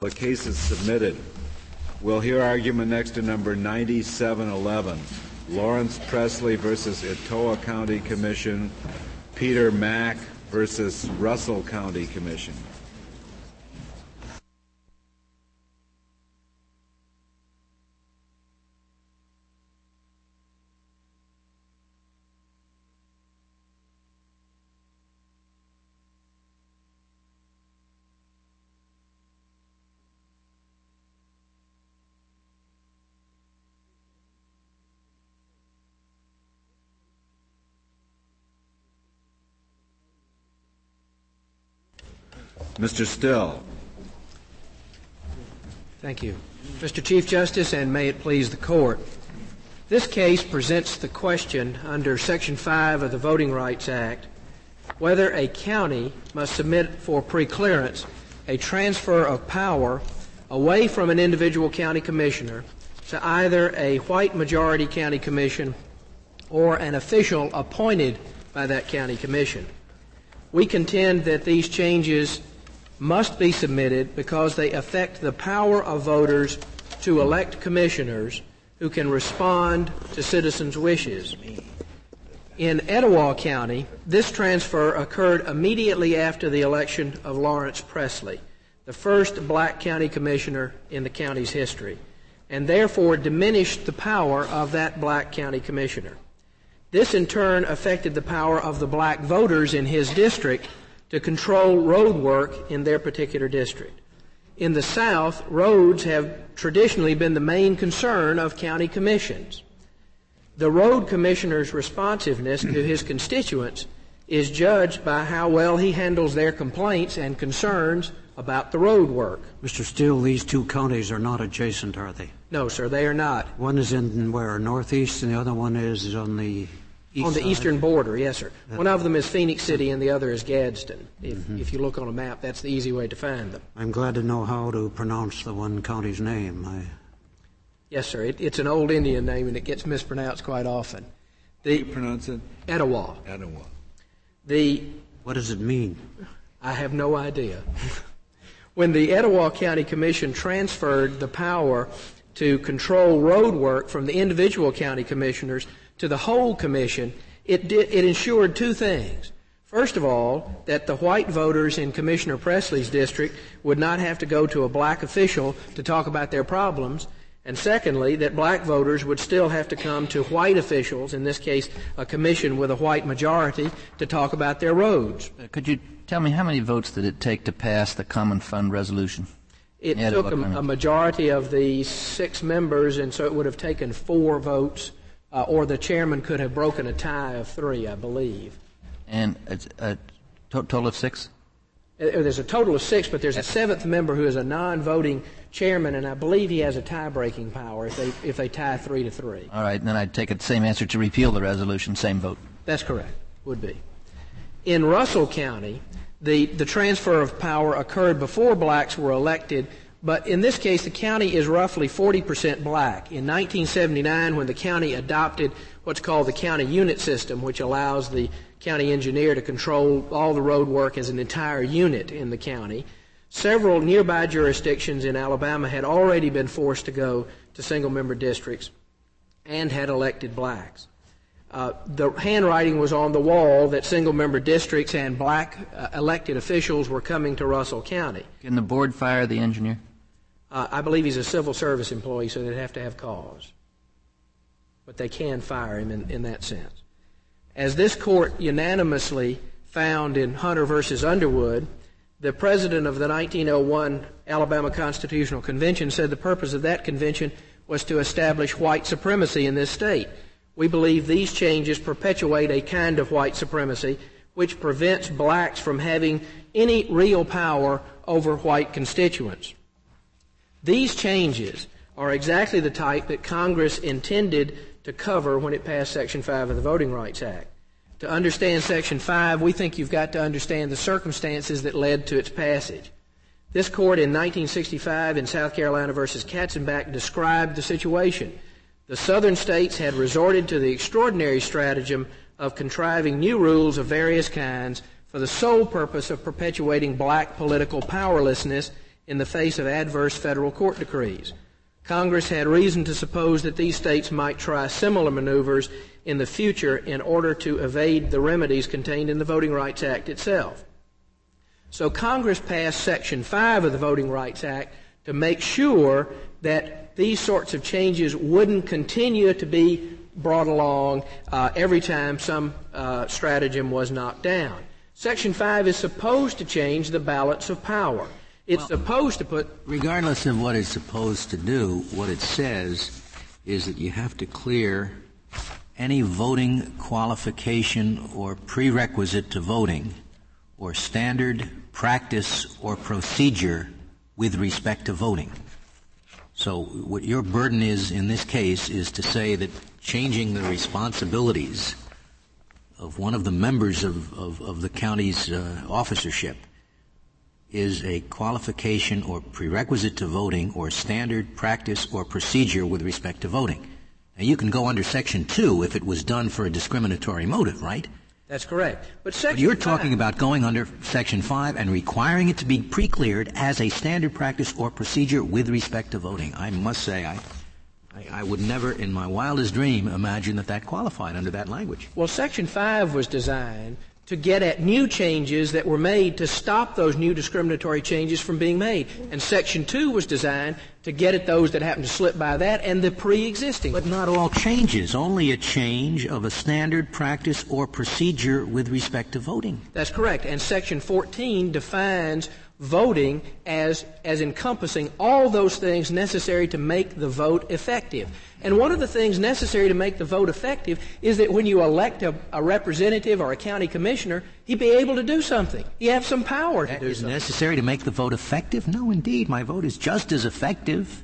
The case is submitted. We'll hear argument next to number 9711, Lawrence Presley versus Etowah County Commission, Peter Mack versus Russell County Commission. Mr. Still. Thank you. Mr. Chief Justice, and may it please the Court, this case presents the question under Section 5 of the Voting Rights Act whether a county must submit for preclearance a transfer of power away from an individual county commissioner to either a white majority county commission or an official appointed by that county commission. We contend that these changes must be submitted because they affect the power of voters to elect commissioners who can respond to citizens' wishes. In Etowah County, this transfer occurred immediately after the election of Lawrence Presley, the first black county commissioner in the county's history, and therefore diminished the power of that black county commissioner. This in turn affected the power of the black voters in his district to control road work in their particular district. In the South, roads have traditionally been the main concern of county commissions. The road commissioner's responsiveness to his constituents is judged by how well he handles their complaints and concerns about the road work. Mr. Steele, these two counties are not adjacent, are they? No, sir, they are not. One is in where, northeast, and the other one is on the eastern border, yes, sir. One of them is Phoenix City and the other is Gadsden. If you look on a map, that's the easy way to find them. I'm glad to know how to pronounce the one county's name. Yes, sir. It's an old Indian name, and it gets mispronounced quite often. How do you pronounce it? Etowah. Etowah. What does it mean? I have no idea. When the Etowah County Commission transferred the power to control road work from the individual county commissioners to the whole commission, it ensured two things. First of all, that the white voters in Commissioner Presley's district would not have to go to a black official to talk about their problems, and secondly, that black voters would still have to come to white officials, in this case a commission with a white majority, to talk about their roads. Could you tell me how many votes did it take to pass the Common Fund resolution? It took a majority of the six members, and so it would have taken four votes. Or the chairman could have broken a tie of three, I believe. And a total of six? There's a total of six, but there's a seventh member who is a non-voting chairman, and I believe he has a tie-breaking power if they tie 3-3. All right, then I'd take the same answer to repeal the resolution, same vote. That's correct, would be. In Russell County, the transfer of power occurred before blacks were elected. But in this case, the county is roughly 40% black. In 1979, when the county adopted what's called the county unit system, which allows the county engineer to control all the road work as an entire unit in the county, several nearby jurisdictions in Alabama had already been forced to go to single-member districts and had elected blacks. The handwriting was on the wall that single-member districts and black elected officials were coming to Russell County. Can the board fire the engineer? I believe he's a civil service employee, so they'd have to have cause. But they can fire him in that sense. As this court unanimously found in Hunter versus Underwood, the president of the 1901 Alabama Constitutional Convention said the purpose of that convention was to establish white supremacy in this state. We believe these changes perpetuate a kind of white supremacy which prevents blacks from having any real power over white constituents. These changes are exactly the type that Congress intended to cover when it passed Section 5 of the Voting Rights Act. To understand Section 5, we think you've got to understand the circumstances that led to its passage. This court in 1965 in South Carolina versus Katzenbach described the situation. The southern states had resorted to the extraordinary stratagem of contriving new rules of various kinds for the sole purpose of perpetuating black political powerlessness in the face of adverse federal court decrees. Congress had reason to suppose that these states might try similar maneuvers in the future in order to evade the remedies contained in the Voting Rights Act itself. So Congress passed Section 5 of the Voting Rights Act to make sure that these sorts of changes wouldn't continue to be brought along every time some stratagem was knocked down. Section 5 is supposed to change the balance of power. It's supposed to put... Regardless of what it's supposed to do, what it says is that you have to clear any voting qualification or prerequisite to voting or standard, practice, or procedure with respect to voting. So what your burden is in this case is to say that changing the responsibilities of one of the members of the county's officership is a qualification or prerequisite to voting or standard, practice, or procedure with respect to voting. Now, you can go under Section 2 if it was done for a discriminatory motive, right? That's correct. But you're talking about going under Section 5 and requiring it to be pre-cleared as a standard, practice, or procedure with respect to voting. I must say I would never in my wildest dream imagine that qualified under that language. Well, Section 5 was designed to get at new changes that were made to stop those new discriminatory changes from being made. And Section 2 was designed to get at those that happened to slip by that and the pre-existing. But not all changes, only a change of a standard, practice, or procedure with respect to voting. That's correct. And Section 14 defines voting as encompassing all those things necessary to make the vote effective. And one of the things necessary to make the vote effective is that when you elect a representative or a county commissioner, he be able to do something. He have some power to do something. That is necessary to make the vote effective? No, indeed. My vote is just as effective.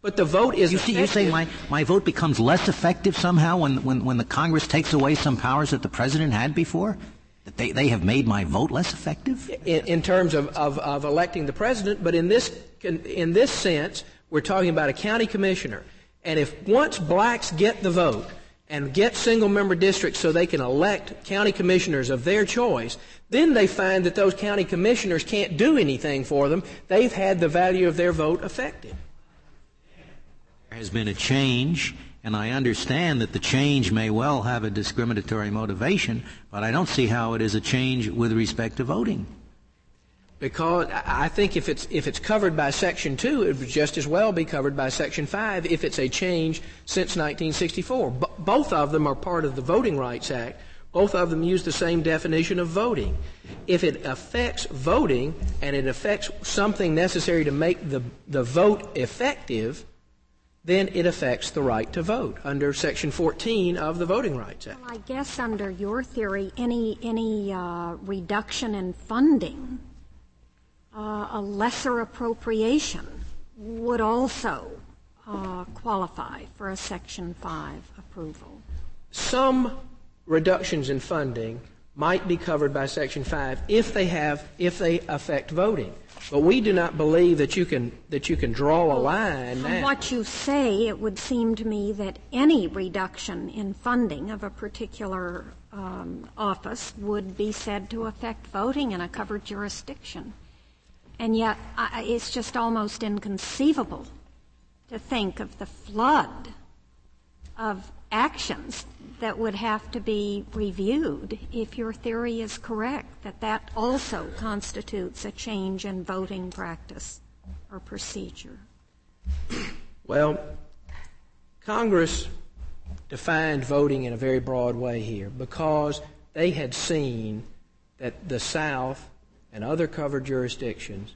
But the vote is effective. You say my vote becomes less effective somehow when the Congress takes away some powers that the President had before? That they have made my vote less effective? In terms of electing the president, but in this sense, we're talking about a county commissioner. And if once blacks get the vote and get single-member districts so they can elect county commissioners of their choice, then they find that those county commissioners can't do anything for them. They've had the value of their vote affected. There has been a change. And I understand that the change may well have a discriminatory motivation, but I don't see how it is a change with respect to voting. Because I think if it's covered by Section 2, it would just as well be covered by Section 5 if it's a change since 1964. Both of them are part of the Voting Rights Act. Both of them use the same definition of voting. If it affects voting and it affects something necessary to make the vote effective, then it affects the right to vote under Section 14 of the Voting Rights Act. Well, I guess under your theory, any reduction in funding, a lesser appropriation, would also qualify for a Section 5 approval. Some reductions in funding might be covered by Section 5 if they affect voting. But we do not believe that you can draw a line. From what you say, it would seem to me that any reduction in funding of a particular office would be said to affect voting in a covered jurisdiction. And yet, it's just almost inconceivable to think of the flood of actions that would have to be reviewed if your theory is correct, that also constitutes a change in voting practice or procedure. Well, Congress defined voting in a very broad way here because they had seen that the South and other covered jurisdictions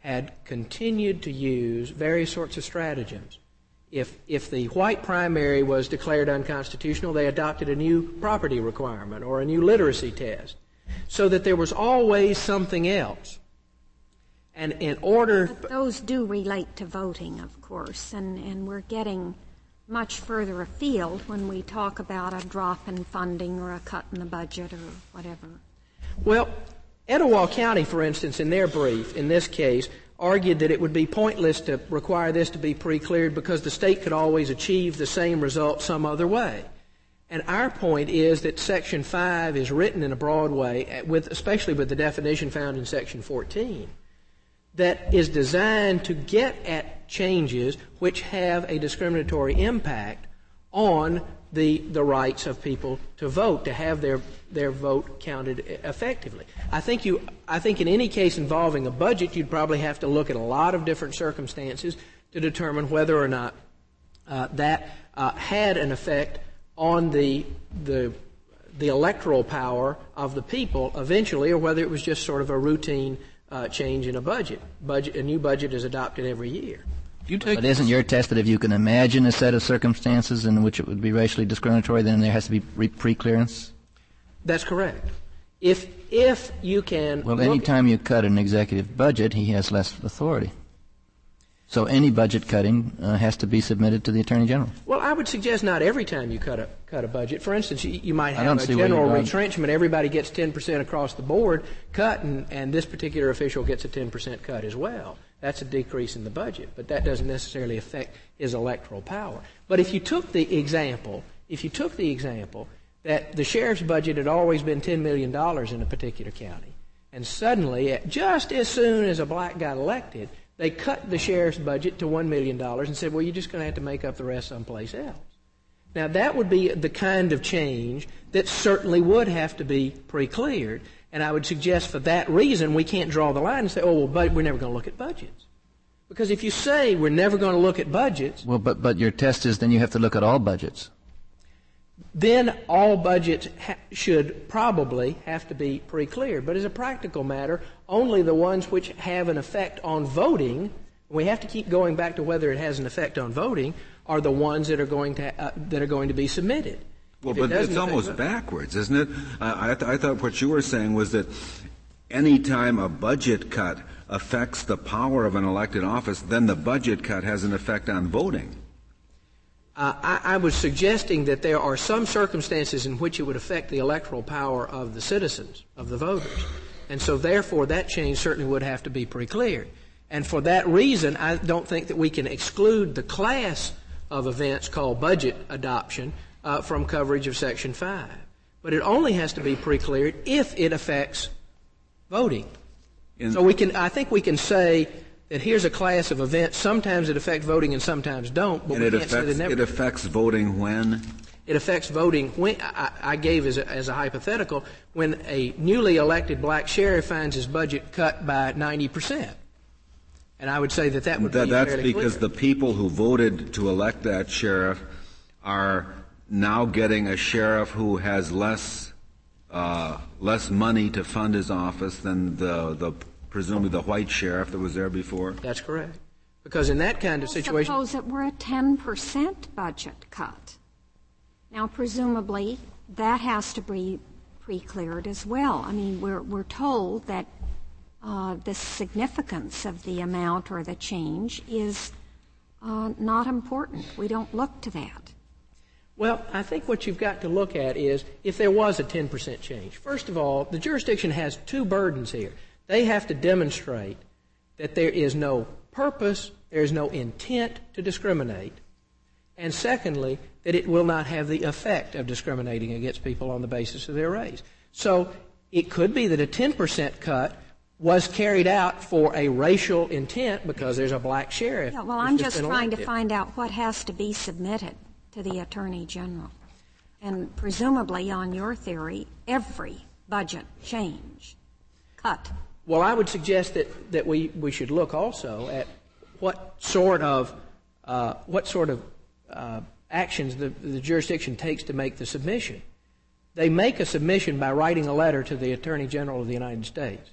had continued to use various sorts of stratagems. If the white primary was declared unconstitutional, they adopted a new property requirement or a new literacy test, so that there was always something else. And in order... But those do relate to voting, of course, and we're getting much further afield when we talk about a drop in funding or a cut in the budget or whatever. Well, Etowah County, for instance, in their brief, in this case, argued that it would be pointless to require this to be pre-cleared because the state could always achieve the same result some other way. And our point is that Section 5 is written in a broad way, especially with the definition found in Section 14, that is designed to get at changes which have a discriminatory impact on the rights of people to vote, to have their vote counted effectively. I think in any case involving a budget, you'd probably have to look at a lot of different circumstances to determine whether or not that had an effect on the electoral power of the people eventually, or whether it was just sort of a routine change in a budget. A new budget is adopted every year. But isn't your test that if you can imagine a set of circumstances in which it would be racially discriminatory, then there has to be preclearance? That's correct. If you can... Well, any time you cut an executive budget, he has less authority. So any budget cutting has to be submitted to the Attorney General. Well, I would suggest not every time you cut a budget. For instance, you might have a general retrenchment. Everybody gets 10% across the board cut, and this particular official gets a 10% cut as well. That's a decrease in the budget, but that doesn't necessarily affect his electoral power. But if you took the example, that the sheriff's budget had always been $10 million in a particular county, and suddenly, just as soon as a black got elected, they cut the sheriff's budget to $1 million and said, well, you're just going to have to make up the rest someplace else. Now, that would be the kind of change that certainly would have to be pre-cleared, and I would suggest for that reason we can't draw the line and say, oh, well, but we're never going to look at budgets. Because if you say we're never going to look at budgets... Well, but your test is then you have to look at all budgets. Then all budgets should probably have to be pre-cleared. But as a practical matter, only the ones which have an effect on voting, we have to keep going back to whether it has an effect on voting, are the ones that are going to be submitted. Well, but it's almost backwards, isn't it? I thought what you were saying was that any time a budget cut affects the power of an elected office, then the budget cut has an effect on voting. I was suggesting that there are some circumstances in which it would affect the electoral power of the citizens, of the voters. And so, therefore, that change certainly would have to be pre-cleared. And for that reason, I don't think that we can exclude the class of events called budget adoption from coverage of Section 5. But it only has to be pre-cleared if it affects voting. So I think we can say that here's a class of events. Sometimes it affects voting and sometimes don't, but we can't say they never do. It affects voting when? It affects voting when, I gave as a hypothetical, when a newly elected black sheriff finds his budget cut by 90%. And I would say that would be fairly clear. That's because the people who voted to elect that sheriff are now getting a sheriff who has less money to fund his office than presumably the white sheriff that was there before. That's correct. Because in that kind of situation... Suppose it were a 10% budget cut. Now, presumably, that has to be pre-cleared as well. I mean, we're told that the significance of the amount or the change is not important. We don't look to that. Well, I think what you've got to look at is if there was a 10% change. First of all, the jurisdiction has two burdens here. They have to demonstrate that there is no purpose, there is no intent to discriminate, and secondly, that it will not have the effect of discriminating against people on the basis of their race. So it could be that a 10% cut was carried out for a racial intent because there's a black sheriff. Yeah, well, I'm just trying to find out what has to be submitted to the Attorney General. And presumably, on your theory, every budget change, cut. Well, I would suggest that we should look also at what sort of actions the jurisdiction takes to make the submission. They make a submission by writing a letter to the Attorney General of the United States.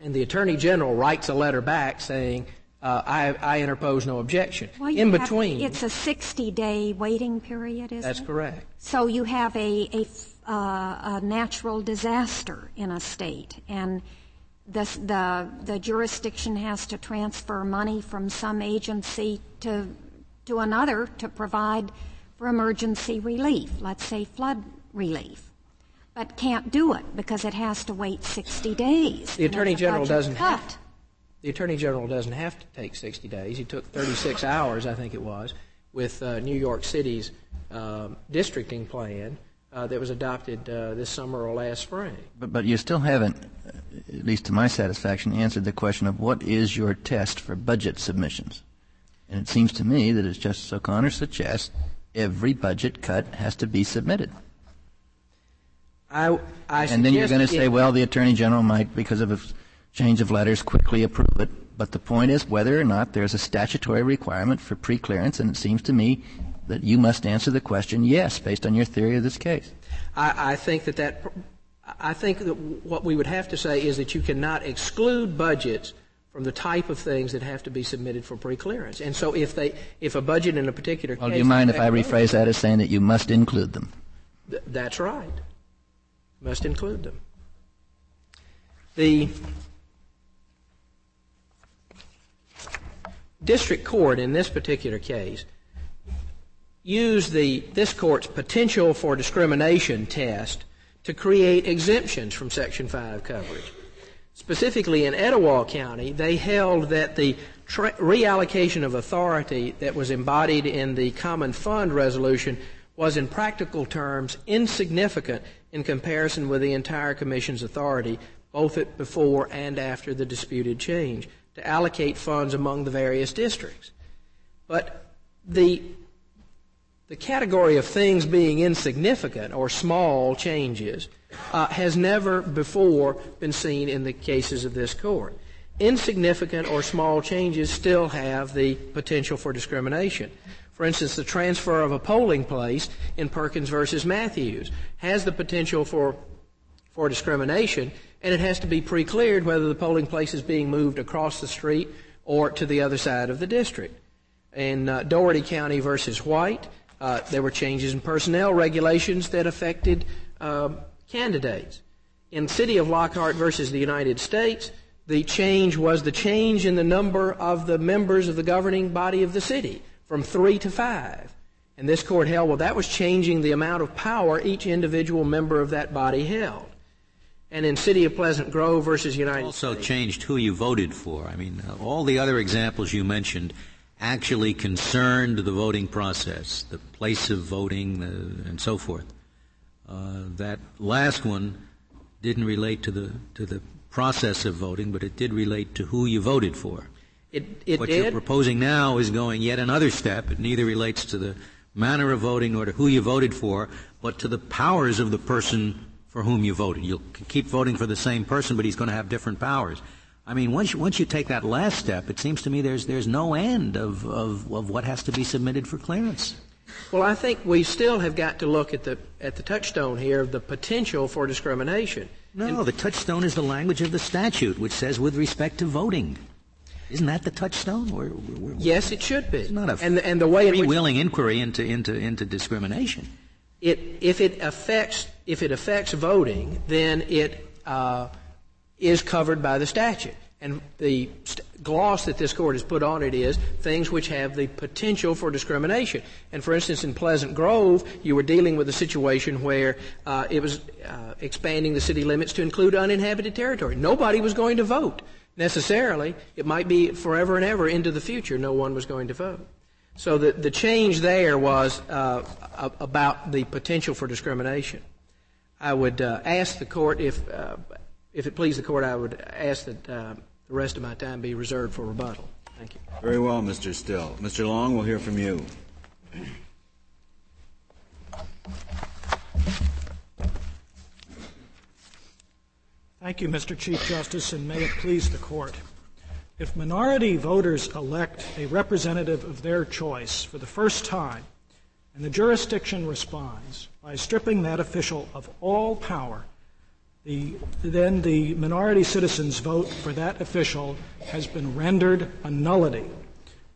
And the Attorney General writes a letter back saying, I interpose no objection. Well, in between... It's a 60-day waiting period, isn't it? That's correct. So you have a natural disaster in a state, and the jurisdiction has to transfer money from some agency to another to provide for emergency relief, let's say flood relief, but can't do it because it has to wait 60 days. The Attorney General doesn't have to take 60 days. He took 36 hours, I think it was, with New York City's districting plan that was adopted this summer or last spring. But you still haven't, at least to my satisfaction, answered the question of what is your test for budget submissions. And it seems to me that, as Justice O'Connor suggests, every budget cut has to be submitted. And then you're going to say, well, the Attorney General might, because of a change of letters, quickly approve it. But the point is whether or not there's a statutory requirement for preclearance, and it seems to me that you must answer the question yes, based on your theory of this case. I think that what we would have to say is that you cannot exclude budgets from the type of things that have to be submitted for preclearance. And so if a budget in a particular case... Well, do you mind if I rephrase that as saying that you must include them? That's right. Must include them. The district court in this particular case used this court's potential for discrimination test to create exemptions from Section 5 coverage. Specifically in Etowah County, they held that the reallocation of authority that was embodied in the Common Fund resolution was in practical terms insignificant in comparison with the entire Commission's authority, both before and after the disputed change, to allocate funds among the various districts. But the category of things being insignificant or small changes has never before been seen in the cases of this court. Insignificant or small changes still have the potential for discrimination. For instance, the transfer of a polling place in Perkins versus Matthews has the potential for discrimination, and it has to be pre-cleared whether the polling place is being moved across the street or to the other side of the district. In Doherty County versus White, there were changes in personnel regulations that affected candidates. In City of Lockhart versus the United States, the change was the change in the number of the members of the governing body of the city from 3 to 5. And this court held, well, that was changing the amount of power each individual member of that body held. And in City of Pleasant Grove versus United States. Also changed who you voted for. I mean, all the other examples you mentioned actually concerned the voting process, the place of voting, and so forth. That last one didn't relate to the process of voting, but it did relate to who you voted for. What you're proposing now is going yet another step. It neither relates to the manner of voting or to who you voted for, but to the powers of the person for whom you voted. You'll keep voting for the same person, but he's going to have different powers. I mean, once you take that last step, it seems to me there's no end of what has to be submitted for clearance. Well, I think we still have got to look at the touchstone here of the potential for discrimination. No, the touchstone is the language of the statute, which says with respect to voting. Isn't that the touchstone? Yes, it should be. It's not and the way free-wheeling inquiry into discrimination. If it affects voting, then it is covered by the statute. And the gloss that this court has put on it is things which have the potential for discrimination. And for instance, in Pleasant Grove, you were dealing with a situation where it was expanding the city limits to include uninhabited territory. Nobody was going to vote necessarily. It might be forever and ever into the future no one was going to vote. So the change there was about the potential for discrimination. I would ask the court if it please the court, I would ask that the rest of my time be reserved for rebuttal. Thank you. Very well, Mr. Still. Mr. Long, we'll hear from you. Thank you, Mr. Chief Justice, and may it please the court. If minority voters elect a representative of their choice for the first time, and the jurisdiction responds by stripping that official of all power, then the minority citizens' vote for that official has been rendered a nullity.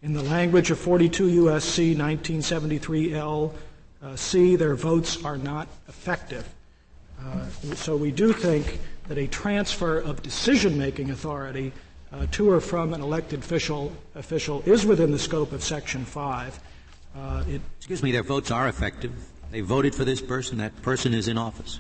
In the language of 42 U.S.C. 1973 L.C., their votes are not effective. So we do think that a transfer of decision-making authority to or from an elected official is within the scope of Section 5. Excuse me, their votes are effective. They voted for this person. That person is in office.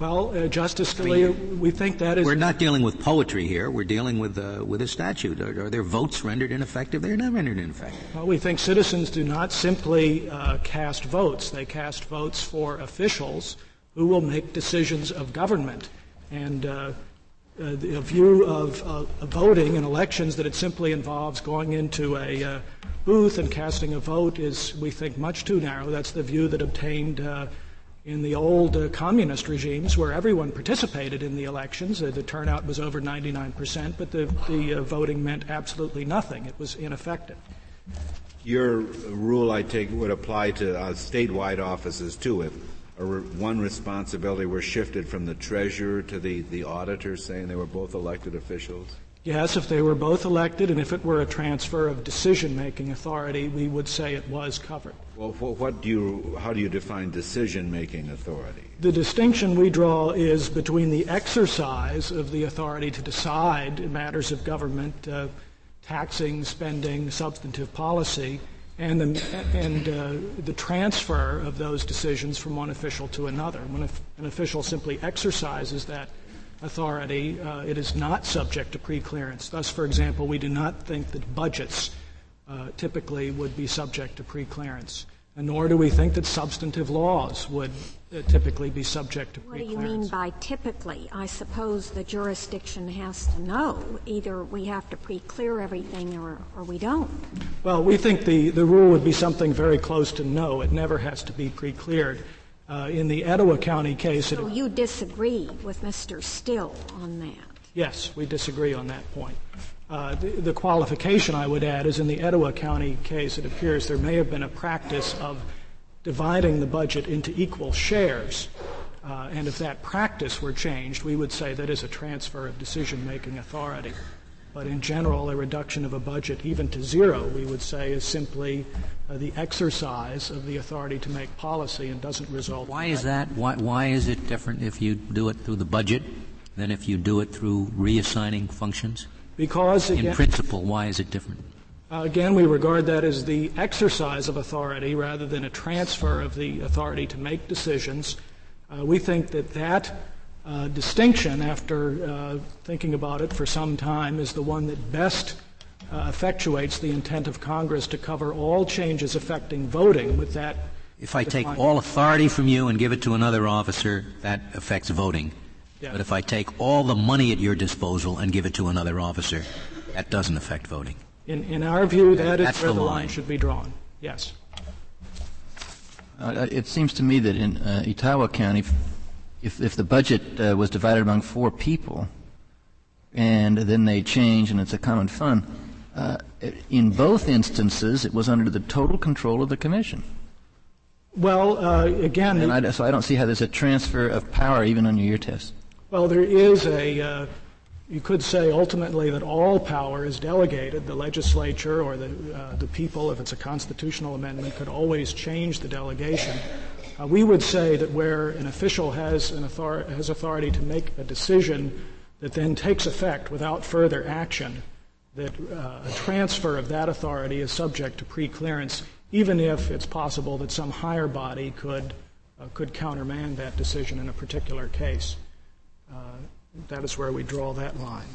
Well, Justice Scalia, we think that is... We're not dealing with poetry here. We're dealing with a statute. Are there votes rendered ineffective? They're not rendered ineffective. Well, we think citizens do not simply cast votes. They cast votes for officials who will make decisions of government. And the view of voting in elections that it simply involves going into a booth and casting a vote is, we think, much too narrow. That's the view that obtained... in the old communist regimes where everyone participated in the elections, the turnout was over 99%, but the voting meant absolutely nothing. It was ineffective. Your rule, I take, would apply to statewide offices, too, if one responsibility were shifted from the treasurer to the auditor, saying they were both elected officials? Yes, if they were both elected, and if it were a transfer of decision-making authority, we would say it was covered. Well, how do you define decision-making authority? The distinction we draw is between the exercise of the authority to decide matters of government, taxing, spending, substantive policy, and the transfer of those decisions from one official to another. When an official simply exercises that authority, it is not subject to preclearance. Thus, for example, we do not think that budgets typically would be subject to preclearance, and nor do we think that substantive laws would typically be subject to preclearance. What do you mean by typically? I suppose the jurisdiction has to know. Either we have to preclear everything or we don't. Well, we think the rule would be something very close to no. It never has to be precleared. In the Etowah County case... So you disagree with Mr. Still on that? Yes, we disagree on that point. The qualification, I would add, is in the Etowah County case, it appears there may have been a practice of dividing the budget into equal shares. And if that practice were changed, we would say that is a transfer of decision-making authority. But in general, a reduction of a budget even to zero, we would say, is simply the exercise of the authority to make policy and doesn't result. Why is that? Why is it different if you do it through the budget than if you do it through reassigning functions? Because, again, in principle, why is it different? Again, we regard that as the exercise of authority rather than a transfer of the authority to make decisions. We think that distinction, after thinking about it for some time, is the one that best effectuates the intent of Congress to cover all changes affecting voting with that. If I take all authority from you and give it to another officer, that affects voting. Yeah. But if I take all the money at your disposal and give it to another officer, that doesn't affect voting. In our view, that's where the line should be drawn. Yes. It seems to me that in Etowah County, if the budget was divided among four people and then they change and it's a common fund, in both instances it was under the total control of the commission. Well, again... So I don't see how there's a transfer of power even under your test. Well, there is you could say ultimately that all power is delegated. The legislature or the people, if it's a constitutional amendment, could always change the delegation. We would say that where an official has authority to make a decision that then takes effect without further action, that a transfer of that authority is subject to preclearance, even if it's possible that some higher body could countermand that decision in a particular case. That is where we draw that line.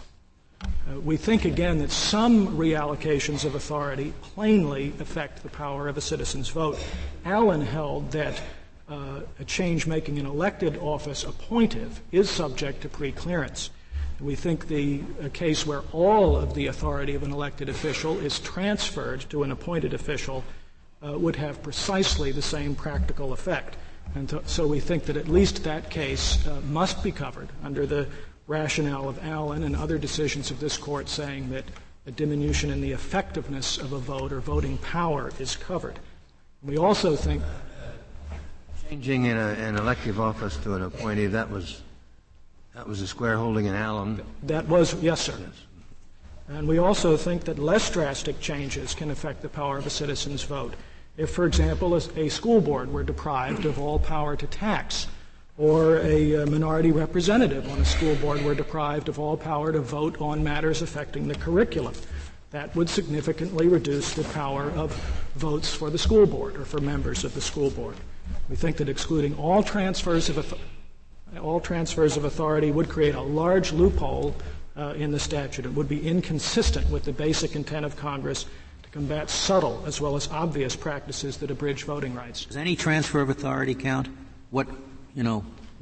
We think, again, that some reallocations of authority plainly affect the power of a citizen's vote. Allen held that a change making an elected office appointive is subject to preclearance. We think a case where all of the authority of an elected official is transferred to an appointed official would have precisely the same practical effect. And so we think that at least that case must be covered under the rationale of Allen and other decisions of this Court saying that a diminution in the effectiveness of a vote or voting power is covered. We also think... Changing an elective office to an appointee, that was a square holding in Allen. That was, yes, sir. Yes. And we also think that less drastic changes can affect the power of a citizen's vote. If, for example, a school board were deprived of all power to tax, or a minority representative on a school board were deprived of all power to vote on matters affecting the curriculum, that would significantly reduce the power of votes for the school board or for members of the school board. We think that excluding all transfers of all transfers of authority would create a large loophole in the statute. It would be inconsistent with the basic intent of Congress to combat subtle as well as obvious practices that abridge voting rights. Does any transfer of authority count?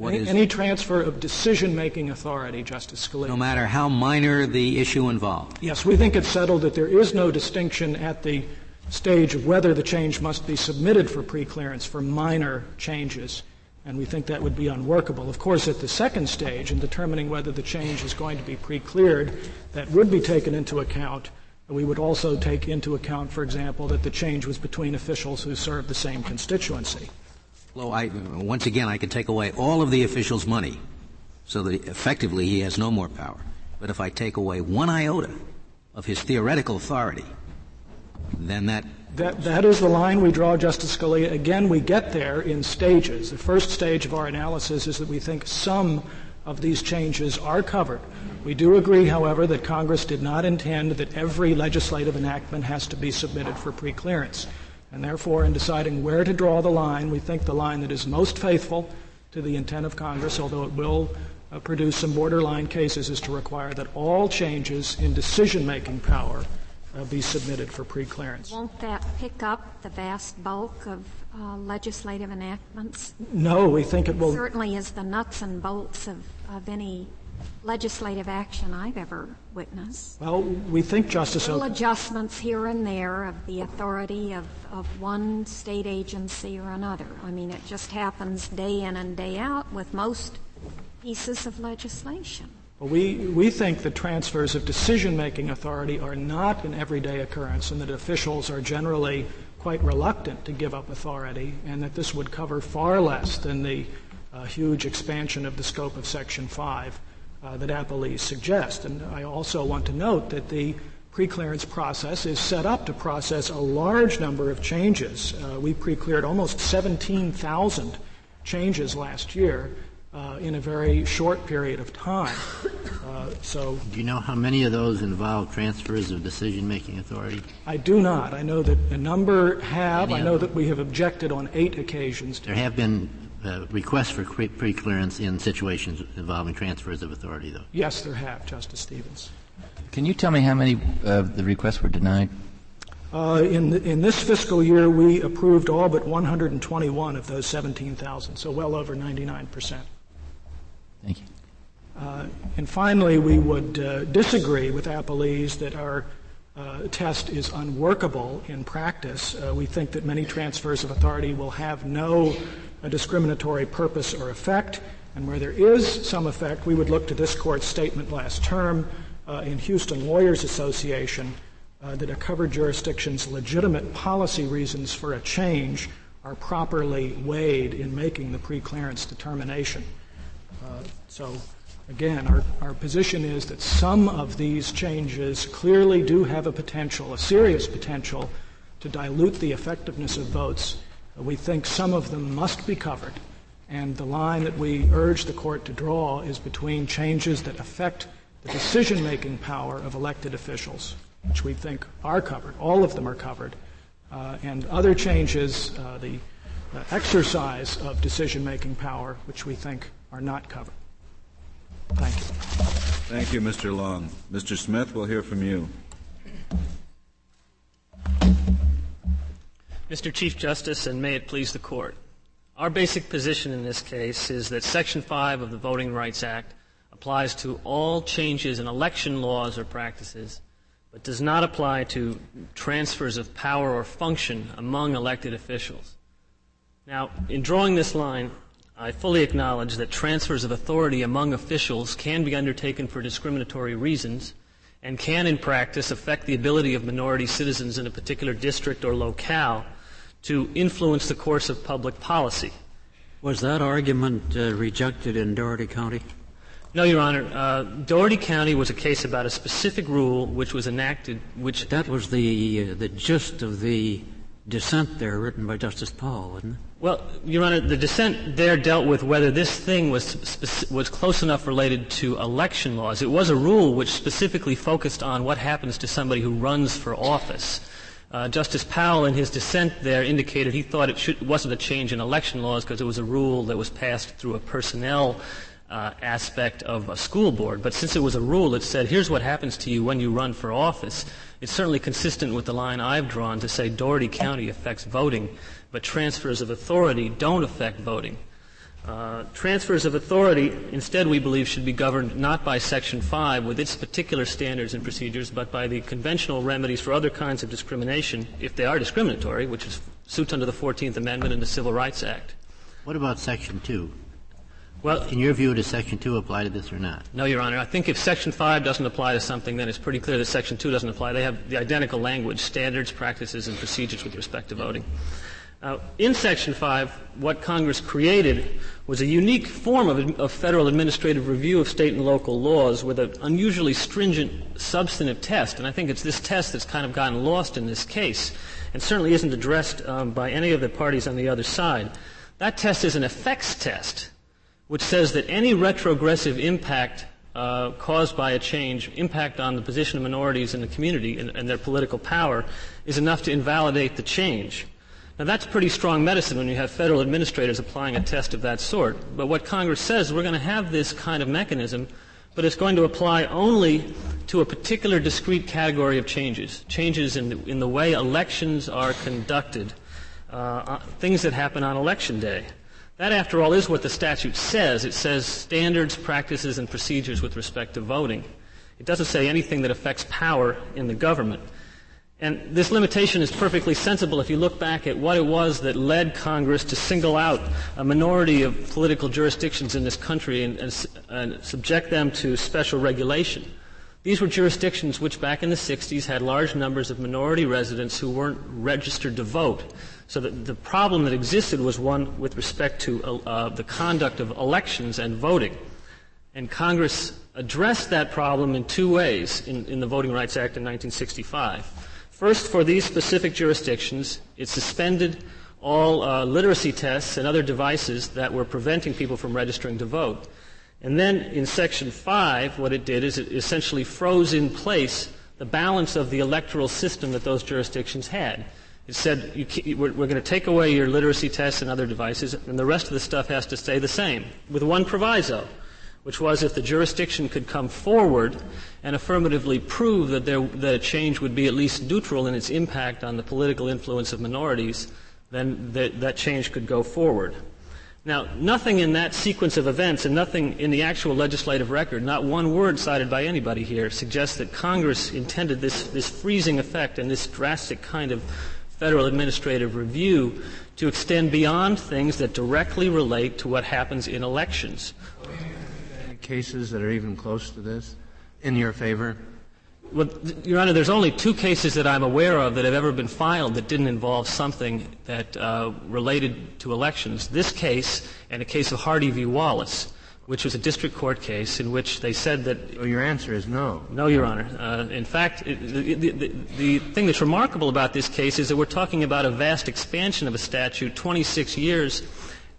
Any transfer of decision-making authority, Justice Scalia. No matter how minor the issue involved. Yes, we think it's settled that there is no distinction at the stage of whether the change must be submitted for preclearance for minor changes, and we think that would be unworkable. Of course, at the second stage, in determining whether the change is going to be precleared, that would be taken into account. We would also take into account, for example, that the change was between officials who serve the same constituency. Well, once again, I could take away all of the official's money so that effectively he has no more power. But if I take away one iota of his theoretical authority, then that is the line we draw, Justice Scalia. Again, we get there in stages. The first stage of our analysis is that we think some of these changes are covered. We do agree, however, that Congress did not intend that every legislative enactment has to be submitted for preclearance. And therefore, in deciding where to draw the line, we think the line that is most faithful to the intent of Congress, although it will produce some borderline cases, is to require that all changes in decision-making power be submitted for preclearance. Won't that pick up the vast bulk of legislative enactments? No, we think it will. It certainly is the nuts and bolts of any legislative action I've ever witnessed. Well, we think, Justice Little adjustments here and there of the authority of one state agency or another. I mean, it just happens day in and day out with most pieces of legislation. We think that transfers of decision-making authority are not an everyday occurrence and that officials are generally quite reluctant to give up authority and that this would cover far less than the huge expansion of the scope of Section 5 that appellees suggest. And I also want to note that the preclearance process is set up to process a large number of changes. We precleared almost 17,000 changes last year. In a very short period of time. Do you know how many of those involve transfers of decision-making authority? I do not. I know that a number have. I know that we have objected on 8 occasions. There have been requests for preclearance in situations involving transfers of authority, though. Yes, there have, Justice Stevens. Can you tell me how many of the requests were denied? In this fiscal year, we approved all but 121 of those 17,000, so well over 99%. Thank you. And finally, we would disagree with appellees that our test is unworkable in practice. We think that many transfers of authority will have no discriminatory purpose or effect. And where there is some effect, we would look to this Court's statement last term in Houston Lawyers Association that a covered jurisdiction's legitimate policy reasons for a change are properly weighed in making the preclearance determination. So, again, our position is that some of these changes clearly do have a serious potential, to dilute the effectiveness of votes. We think some of them must be covered, and the line that we urge the Court to draw is between changes that affect the decision-making power of elected officials, which we think are covered, all of them are covered, and other changes, the exercise of decision-making power, which we think are not covered. Thank you. Thank you, Mr. Long. Mr. Smith, we'll hear from you. Mr. Chief Justice, and may it please the Court, our basic position in this case is that Section 5 of the Voting Rights Act applies to all changes in election laws or practices, but does not apply to transfers of power or function among elected officials. Now, in drawing this line, I fully acknowledge that transfers of authority among officials can be undertaken for discriminatory reasons and can, in practice, affect the ability of minority citizens in a particular district or locale to influence the course of public policy. Was that argument rejected in Doherty County? No, Your Honor. Doherty County was a case about a specific rule which was enacted, which... That was the gist of the dissent there written by Justice Powell, wasn't it? Well, Your Honor, the dissent there dealt with whether this thing was close enough related to election laws. It was a rule which specifically focused on what happens to somebody who runs for office. Justice Powell, in his dissent there, indicated he thought it wasn't a change in election laws because it was a rule that was passed through a personnel aspect of a school board. But since it was a rule, it said, here's what happens to you when you run for office. It's certainly consistent with the line I've drawn to say Doherty County affects voting, but transfers of authority don't affect voting. Transfers of authority, instead, we believe, should be governed not by Section 5 with its particular standards and procedures, but by the conventional remedies for other kinds of discrimination, if they are discriminatory, which is suits under the 14th Amendment and the Civil Rights Act. What about Section 2? Well, in your view, does Section 2 apply to this or not? No, Your Honor. I think if Section 5 doesn't apply to something, then it's pretty clear that Section 2 doesn't apply. They have the identical language, standards, practices, and procedures with respect to voting. In Section 5, what Congress created was a unique form of federal administrative review of state and local laws with an unusually stringent substantive test. And I think it's this test that's kind of gotten lost in this case and certainly isn't addressed by any of the parties on the other side. That test is an effects test, which says that any retrogressive impact caused by a change, impact on the position of minorities in the community and their political power, is enough to invalidate the change. Now, that's pretty strong medicine when you have federal administrators applying a test of that sort. But what Congress says, we're going to have this kind of mechanism, but it's going to apply only to a particular discrete category of changes, changes in the way elections are conducted, things that happen on Election Day. That, after all, is what the statute says. It says standards, practices, and procedures with respect to voting. It doesn't say anything that affects power in the government. And this limitation is perfectly sensible if you look back at what it was that led Congress to single out a minority of political jurisdictions in this country and subject them to special regulation. These were jurisdictions which back in the 60s had large numbers of minority residents who weren't registered to vote. So the problem that existed was one with respect to the conduct of elections and voting. And Congress addressed that problem in two ways in the Voting Rights Act in 1965. First, for these specific jurisdictions, it suspended all literacy tests and other devices that were preventing people from registering to vote. And then in Section 5, what it did is it essentially froze in place the balance of the electoral system that those jurisdictions had. It said, we're going to take away your literacy tests and other devices, and the rest of the stuff has to stay the same, with one proviso, which was if the jurisdiction could come forward and affirmatively prove that a change would be at least neutral in its impact on the political influence of minorities, then that change could go forward. Now, nothing in that sequence of events and nothing in the actual legislative record, not one word cited by anybody here, suggests that Congress intended this freezing effect and this drastic kind of federal administrative review to extend beyond things that directly relate to what happens in elections. Cases that are even close to this in your favor? Well, Your Honor, there's only two cases that I'm aware of that have ever been filed that didn't involve something that related to elections. This case and a case of Hardy v. Wallace, which was a district court case in which they said that... Well, your answer is no. No, Your Honor. In fact, the thing that's remarkable about this case is that we're talking about a vast expansion of a statute 26 years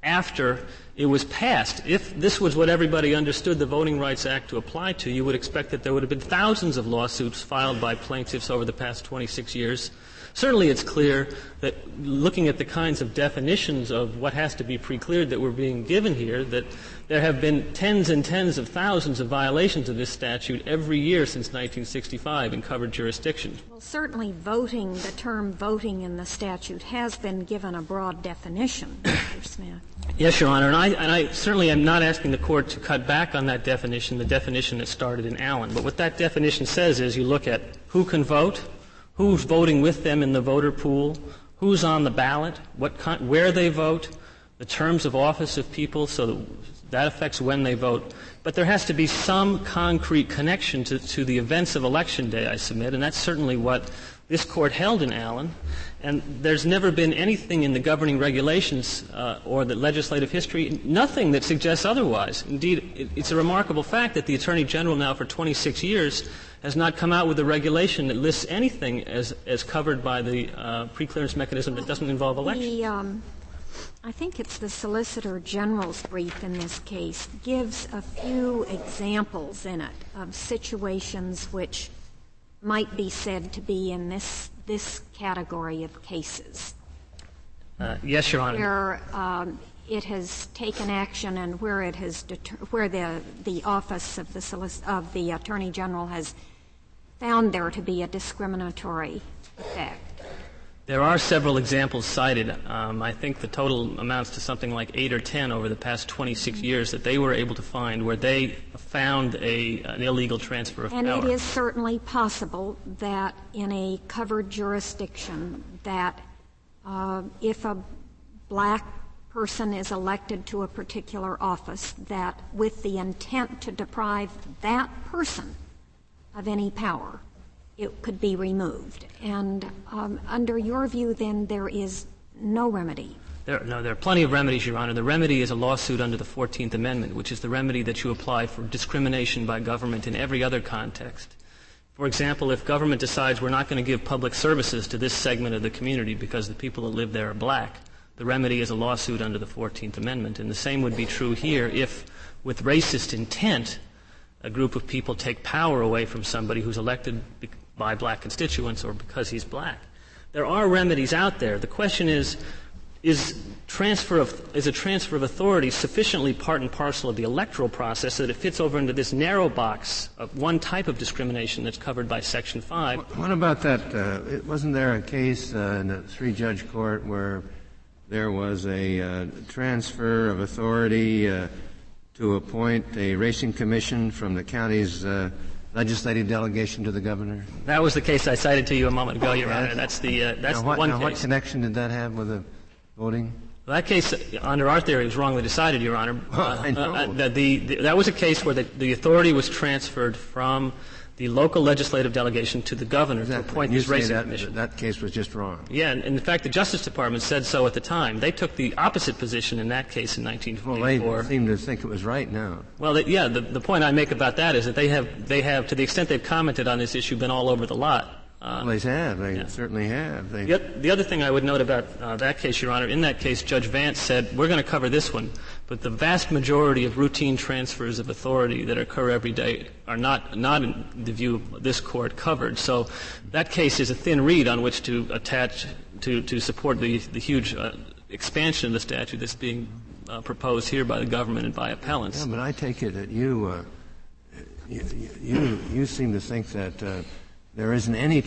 after it was passed. If this was what everybody understood the Voting Rights Act to apply to, you would expect that there would have been thousands of lawsuits filed by plaintiffs over the past 26 years. Certainly it's clear that looking at the kinds of definitions of what has to be pre-cleared that were being given here, that there have been tens and tens of thousands of violations of this statute every year since 1965 in covered jurisdictions. Well, certainly voting, the term voting in the statute has been given a broad definition, Mr. Smith. Yes, Your Honor, and I certainly am not asking the Court to cut back on that definition, the definition that started in Allen. But what that definition says is you look at who can vote, who's voting with them in the voter pool, who's on the ballot, where they vote, the terms of office of people, so that affects when they vote. But there has to be some concrete connection to the events of Election Day, I submit, and that's certainly what this Court held in Allen. And there's never been anything in the governing regulations or the legislative history, nothing that suggests otherwise. Indeed, it's a remarkable fact that the Attorney General now for 26 years has not come out with a regulation that lists anything as covered by the pre-clearance mechanism that doesn't involve elections. I think it's the Solicitor General's brief in this case gives a few examples in it of situations which might be said to be in this this category of cases? Yes, Your Honor. Where it has taken action and where it has where the office of the Attorney General has found there to be a discriminatory effect. There are several examples cited. I think the total amounts to something like 8 or 10 over the past 26 years that they were able to find where they found an illegal transfer of power. And it is certainly possible that in a covered jurisdiction that if a black person is elected to a particular office, that with the intent to deprive that person of any power, it could be removed. And under your view, then, there is no remedy. There are plenty of remedies, Your Honor. The remedy is a lawsuit under the 14th Amendment, which is the remedy that you apply for discrimination by government in every other context. For example, if government decides we're not going to give public services to this segment of the community because the people that live there are black, the remedy is a lawsuit under the 14th Amendment. And the same would be true here if, with racist intent, a group of people take power away from somebody who's elected by black constituents or because he's black. There are remedies out there. The question is a transfer of authority sufficiently part and parcel of the electoral process that it fits over into this narrow box of one type of discrimination that's covered by Section 5? What about that? Wasn't there a case in a three-judge court where there was a transfer of authority to appoint a racing commission from the county's legislative delegation to the governor? That was the case I cited to you a moment ago, Your Honor. That's the one case. What connection did that have with the voting? Well, that case, under our theory, was wrongly decided, Your Honor. That was a case where the authority was transferred from the local legislative delegation to the governor to appoint his racing commission. That case was just wrong. Yeah, and in fact, the Justice Department said so at the time. They took the opposite position in that case in 1954. Well, they seem to think it was right now. Well, the point I make about that is that they have, to the extent they've commented on this issue, been all over the lot. They certainly have. The other thing I would note about that case, Your Honor, in that case, Judge Vance said, we're going to cover this one, but the vast majority of routine transfers of authority that occur every day are not in the view of this Court covered. So that case is a thin reed on which to attach, to support the huge expansion of the statute that's being proposed here by the government and by appellants. Yeah, but I take it that you seem to think that there isn't any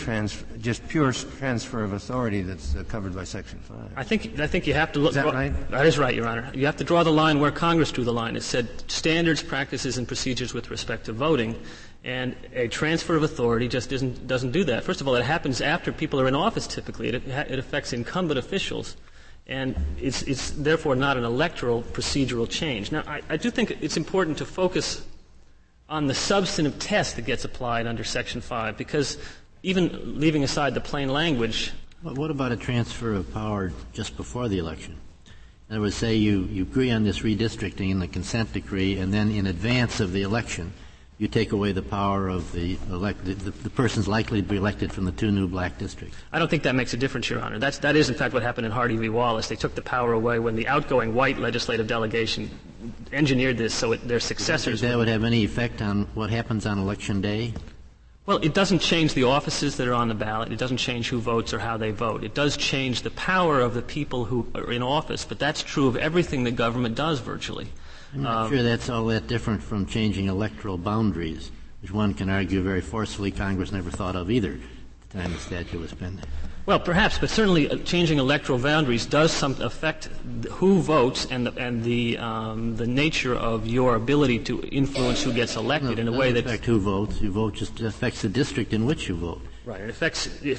just pure transfer of authority that's covered by Section 5. I think you have to look. Is that right? That is right, Your Honor. You have to draw the line where Congress drew the line. It said standards, practices, and procedures with respect to voting, and a transfer of authority just doesn't do that. First of all, it happens after people are in office. Typically, it affects incumbent officials, and it's therefore not an electoral procedural change. Now, I do think it's important to focus on the substantive test that gets applied under Section 5, because even leaving aside the plain language. Well, what about a transfer of power just before the election? In other words, say you agree on this redistricting in the consent decree, and then in advance of the election, you take away the power of the person's likely to be elected from the two new black districts. I don't think that makes a difference, Your Honor. That is, in fact, what happened in Hardy v. Wallace. They took the power away when the outgoing white legislative delegation engineered this so their successors. Do you think that would have any effect on what happens on Election Day? Well, it doesn't change the offices that are on the ballot. It doesn't change who votes or how they vote. It does change the power of the people who are in office, but that's true of everything the government does virtually. I'm not sure that's all that different from changing electoral boundaries, which one can argue very forcefully Congress never thought of either at the time the statute was penned. Well, perhaps, but certainly changing electoral boundaries does affect who votes and the nature of your ability to influence who gets elected in a way that affects who votes. Your vote just affects the district in which you vote. Right. It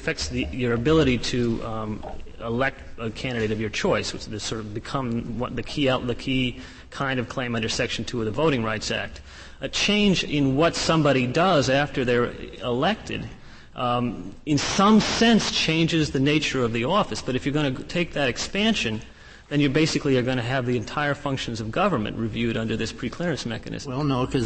affects your ability to elect a candidate of your choice, which has sort of become the key kind of claim under Section 2 of the Voting Rights Act. A change in what somebody does after they're elected, in some sense, changes the nature of the office. But if you're going to take that expansion, then you basically are going to have the entire functions of government reviewed under this preclearance mechanism. Well, no, because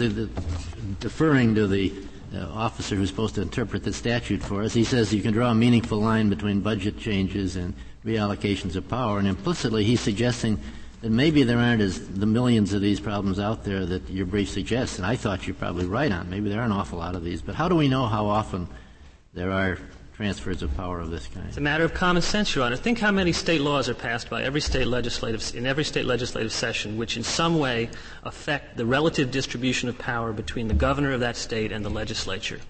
deferring to the officer who's supposed to interpret the statute for us, he says you can draw a meaningful line between budget changes and reallocations of power, and implicitly he's suggesting that maybe there aren't as the millions of these problems out there that your brief suggests, and I thought you're probably right on. Maybe there are an awful lot of these, but how do we know how often there are transfers of power of this kind? It's a matter of common sense, Your Honor. Think how many state laws are passed by every state legislative session, which in some way affect the relative distribution of power between the governor of that state and the legislature.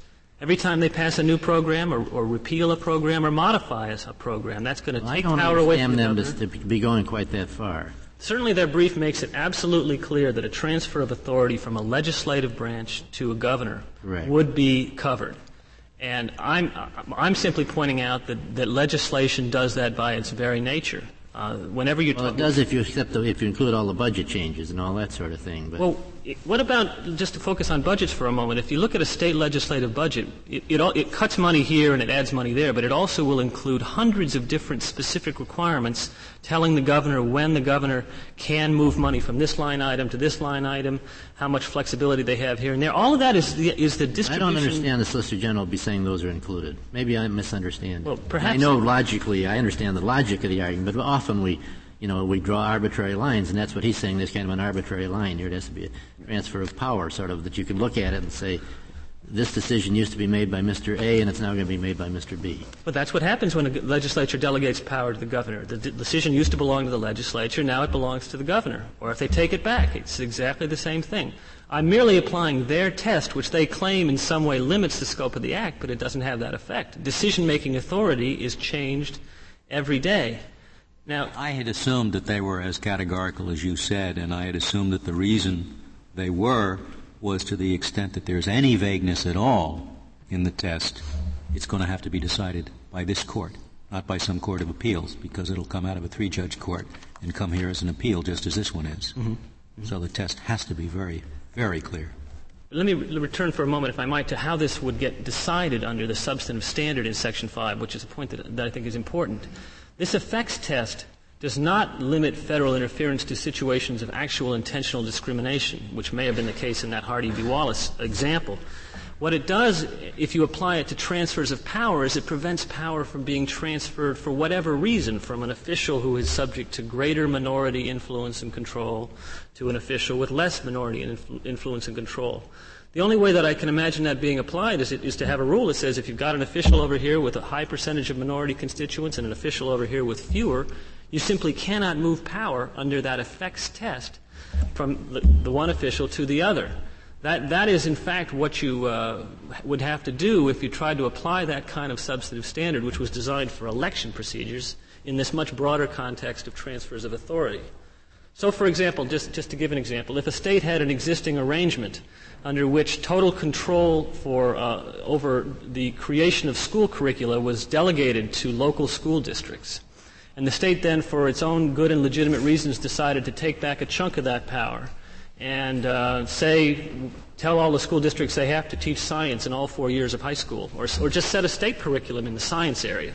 Every time they pass a new program or repeal a program or modify a program, that's going to take power away from the governor. I don't understand them to be going quite that far. Certainly their brief makes it absolutely clear that a transfer of authority from a legislative branch to a governor would be covered. And I'm simply pointing out that legislation does that by its very nature. Whenever you it does if you include all the budget changes and all that sort of thing. But what about, just to focus on budgets for a moment, if you look at a state legislative budget, it cuts money here and it adds money there, but it also will include hundreds of different specific requirements telling the governor when the governor can move money from this line item to this line item, how much flexibility they have here and there. All of that is the distribution. I don't understand the Solicitor General be saying those are included. Maybe I misunderstand. Well, perhaps I know logically, I understand the logic of the argument, but often we draw arbitrary lines, and that's what he's saying. There's kind of an arbitrary line here. It has to be a transfer of power, sort of, that you can look at it and say, this decision used to be made by Mr. A, and it's now going to be made by Mr. B. But that's what happens when a legislature delegates power to the governor. The decision used to belong to the legislature. Now it belongs to the governor. Or if they take it back, it's exactly the same thing. I'm merely applying their test, which they claim in some way limits the scope of the act, but it doesn't have that effect. Decision-making authority is changed every day. Now, I had assumed that they were as categorical as you said, and I had assumed that the reason they were was to the extent that there's any vagueness at all in the test, it's going to have to be decided by this court, not by some court of appeals, because it'll come out of a three-judge court and come here as an appeal just as this one is. Mm-hmm. Mm-hmm. So the test has to be very, very clear. Let me return for a moment, if I might, to how this would get decided under the substantive standard in Section 5, which is a point that I think is important. This effects test does not limit federal interference to situations of actual intentional discrimination, which may have been the case in that Hardy v. Wallace example. What it does, if you apply it to transfers of power, is it prevents power from being transferred for whatever reason from an official who is subject to greater minority influence and control to an official with less minority influence and control. The only way that I can imagine that being applied is to have a rule that says if you've got an official over here with a high percentage of minority constituents and an official over here with fewer, you simply cannot move power under that effects test from the one official to the other. That is, in fact, what you would have to do if you tried to apply that kind of substantive standard, which was designed for election procedures, in this much broader context of transfers of authority. So, for example, just to give an example, if a state had an existing arrangement under which total control over the creation of school curricula was delegated to local school districts, and the state then, for its own good and legitimate reasons, decided to take back a chunk of that power and tell all the school districts they have to teach science in all 4 years of high school, or just set a state curriculum in the science area.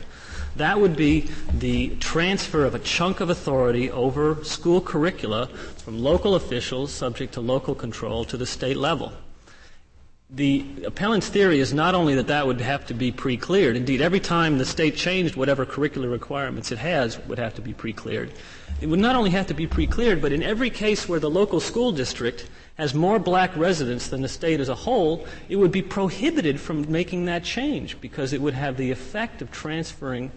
That would be the transfer of a chunk of authority over school curricula from local officials subject to local control to the state level. The appellant's theory is not only that would have to be pre-cleared. Indeed, every time the state changed whatever curricular requirements it has would have to be pre-cleared. It would not only have to be pre-cleared, but in every case where the local school district has more black residents than the state as a whole, it would be prohibited from making that change because it would have the effect of transferring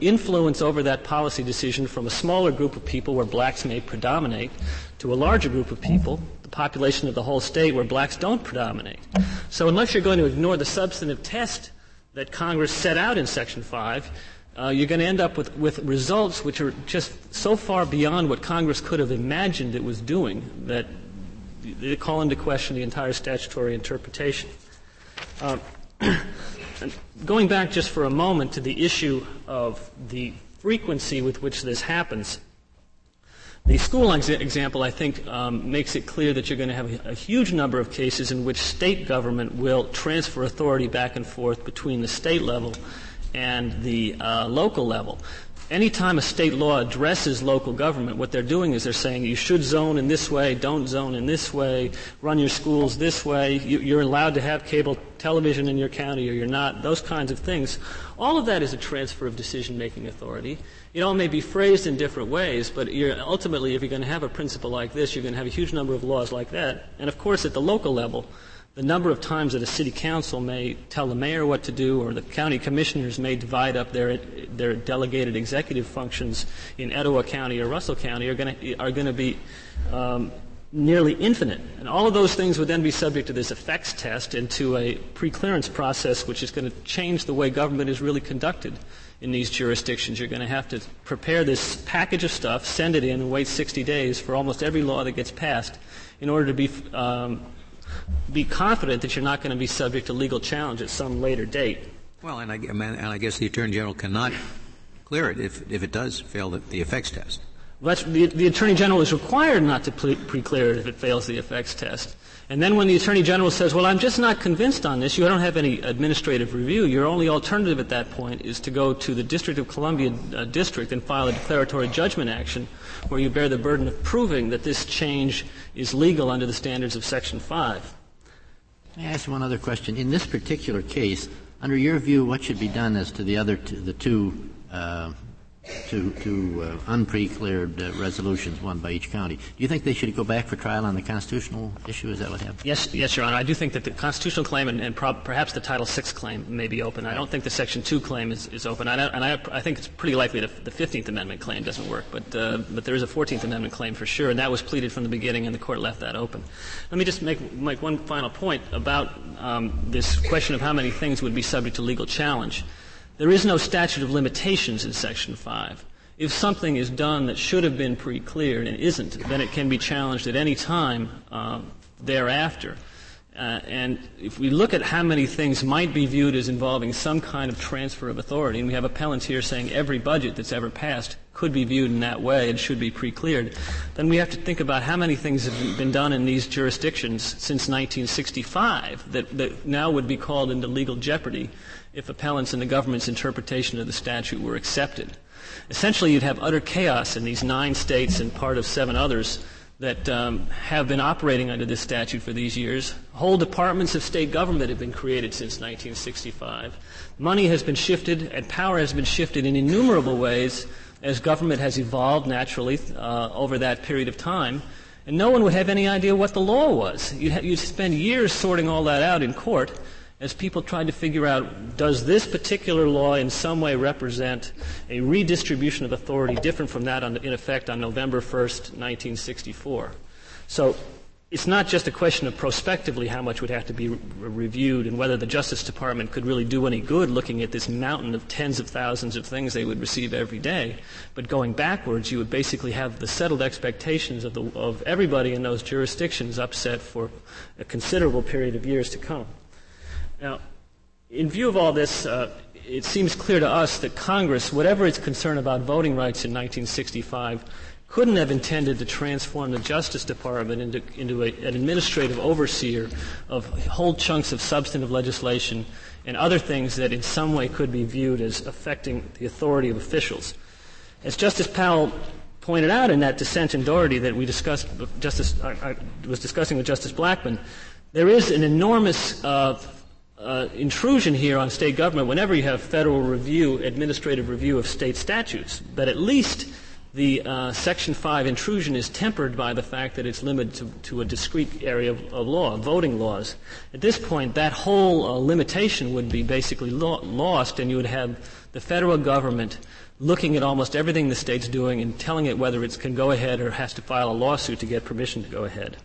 influence over that policy decision from a smaller group of people where blacks may predominate to a larger group of people, the population of the whole state where blacks don't predominate. So unless you're going to ignore the substantive test that Congress set out in Section 5, you're going to end up with results which are just so far beyond what Congress could have imagined it was doing that they call into question the entire statutory interpretation. Going back just for a moment to the issue of the frequency with which this happens, the school example, I think, makes it clear that you're going to have a huge number of cases in which state government will transfer authority back and forth between the state level and the local level. Anytime a state law addresses local government, what they're doing is they're saying you should zone in this way, don't zone in this way, run your schools this way, you're allowed to have cable television in your county or you're not, those kinds of things. All of that is a transfer of decision-making authority. It all may be phrased in different ways, but ultimately if you're going to have a principle like this, you're going to have a huge number of laws like that. And, of course, at the local level, the number of times that a city council may tell the mayor what to do, or the county commissioners may divide up their delegated executive functions in Etowah County or Russell County, are going to be nearly infinite. And all of those things would then be subject to this effects test and to a preclearance process, which is going to change the way government is really conducted in these jurisdictions. You're going to have to prepare this package of stuff, send it in, and wait 60 days for almost every law that gets passed in order to be confident that you're not going to be subject to legal challenge at some later date. Well, and I guess the Attorney General cannot clear it if it does fail the effects test. Well, the Attorney General is required not to pre-clear it if it fails the effects test. And then when the Attorney General says, well, I'm just not convinced on this, you don't have any administrative review, your only alternative at that point is to go to the District of Columbia district and file a declaratory judgment action where you bear the burden of proving that this change is legal under the standards of Section 5. May I ask one other question? In this particular case, under your view, what should be done as to the other the two unprecleared resolutions, one by each county? Do you think they should go back for trial on the constitutional issue? Is that what happened? Yes, Your Honor. I do think that the constitutional claim and perhaps the Title VI claim may be open. I don't think the Section 2 claim is open. I think it's pretty likely the 15th Amendment claim doesn't work, but there is a 14th Amendment claim for sure, and that was pleaded from the beginning, and the Court left that open. Let me just make one final point about this question of how many things would be subject to legal challenge. There is no statute of limitations in Section 5. If something is done that should have been pre-cleared and isn't, then it can be challenged at any time thereafter. And if we look at how many things might be viewed as involving some kind of transfer of authority, and we have appellants here saying every budget that's ever passed could be viewed in that way and should be pre-cleared, then we have to think about how many things have been done in these jurisdictions since 1965 that now would be called into legal jeopardy if appellants and the government's interpretation of the statute were accepted. Essentially, you'd have utter chaos in these 9 states and part of 7 others that have been operating under this statute for these years. Whole departments of state government have been created since 1965. Money has been shifted and power has been shifted in innumerable ways as government has evolved naturally over that period of time. And no one would have any idea what the law was. You'd spend years sorting all that out in court as people tried to figure out, does this particular law in some way represent a redistribution of authority different from that in effect on November 1st, 1964? So it's not just a question of prospectively how much would have to be reviewed and whether the Justice Department could really do any good looking at this mountain of tens of thousands of things they would receive every day. But going backwards, you would basically have the settled expectations of everybody in those jurisdictions upset for a considerable period of years to come. Now, in view of all this, it seems clear to us that Congress, whatever its concern about voting rights in 1965, couldn't have intended to transform the Justice Department into an administrative overseer of whole chunks of substantive legislation and other things that in some way could be viewed as affecting the authority of officials. As Justice Powell pointed out in that dissent in Doherty that we discussed, I was discussing with Justice Blackmun, there is an enormous intrusion here on state government whenever you have federal review, administrative review of state statutes. But at least the Section 5 intrusion is tempered by the fact that it's limited to a discrete area of law, voting laws. At this point, that whole limitation would be basically lost, and you would have the federal government looking at almost everything the state's doing and telling it whether it can go ahead or has to file a lawsuit to get permission to go ahead.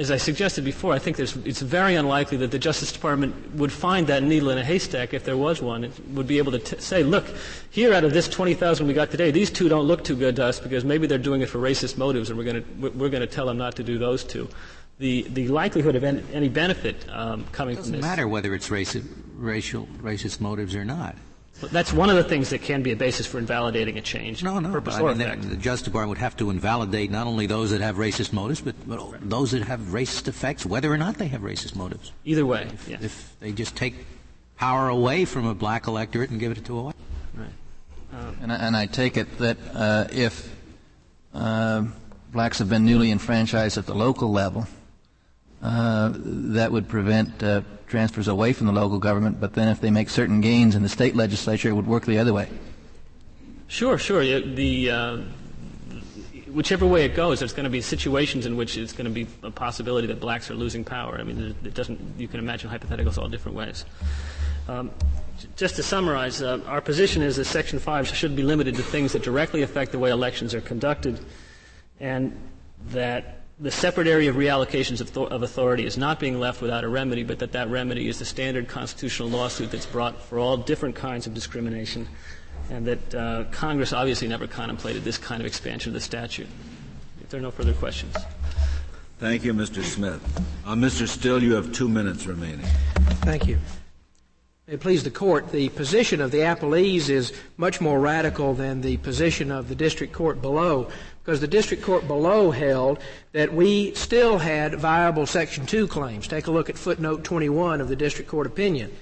As I suggested before, I think it's very unlikely that the Justice Department would find that needle in a haystack if there was one. It would be able to say, look, here out of this 20,000 we got today, these two don't look too good to us because maybe they're doing it for racist motives, and we're going to tell them not to do those two. The likelihood of any benefit coming from this doesn't matter whether it's racist motives or not. But that's one of the things that can be a basis for invalidating a change. The Justice Department would have to invalidate not only those that have racist motives, but those that have racist effects, whether or not they have racist motives. Either way, if they just take power away from a black electorate and give it to a white. Right. And I take it that if blacks have been newly enfranchised at the local level, that would prevent transfers away from the local government, but then if they make certain gains in the state legislature, it would work the other way. Sure. whichever way it goes, there's going to be situations in which it's going to be a possibility that blacks are losing power. I mean, it doesn't. You can imagine hypotheticals all different ways. Just to summarize, our position is that Section 5 should be limited to things that directly affect the way elections are conducted, and that the separate area of reallocations of authority is not being left without a remedy, but that remedy is the standard constitutional lawsuit that's brought for all different kinds of discrimination, and that Congress obviously never contemplated this kind of expansion of the statute. If there are no further questions. Thank you, Mr. Smith. Mr. Still, you have 2 minutes remaining. Thank you. May it please the Court, the position of the appellees is much more radical than the position of the district court below, because the district court below held that we still had viable Section 2 claims. Take a look at footnote 21 of the district court opinion.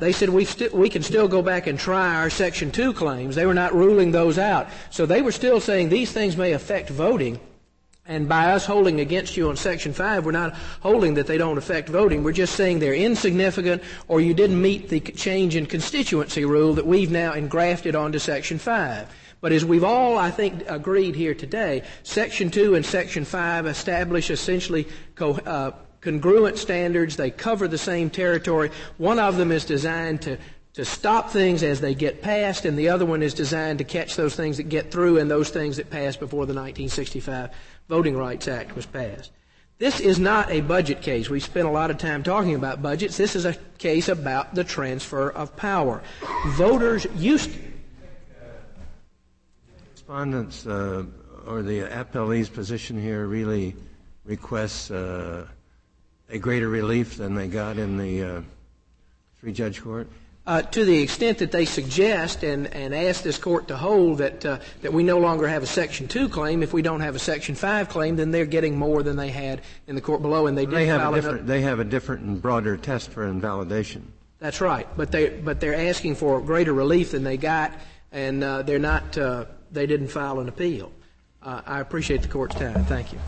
They said we can still go back and try our Section 2 claims. They were not ruling those out. So they were still saying these things may affect voting. And by us holding against you on Section 5, we're not holding that they don't affect voting. We're just saying they're insignificant or you didn't meet the change in constituency rule that we've now engrafted onto Section 5. But as we've all, I think, agreed here today, Section 2 and Section 5 establish essentially congruent standards. They cover the same territory. One of them is designed to stop things as they get passed, and the other one is designed to catch those things that get through and those things that passed before the 1965 Voting Rights Act was passed. This is not a budget case. We've spent a lot of time talking about budgets. This is a case about the transfer of power. Voters used to. Respondents or the appellee's position here really requests a greater relief than they got in the three-judge court? To the extent that they suggest and ask this court to hold that we no longer have a Section 2 claim, if we don't have a Section 5 claim, then they're getting more than they had in the court below, and they have a different and broader test for invalidation. That's right, but they're asking for greater relief than they got, and they didn't file an appeal. I appreciate the court's time. Thank you.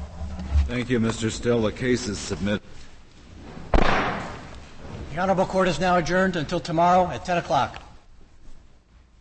Thank you, Mr. Still. The case is submitted. The Honorable Court is now adjourned until tomorrow at 10 o'clock.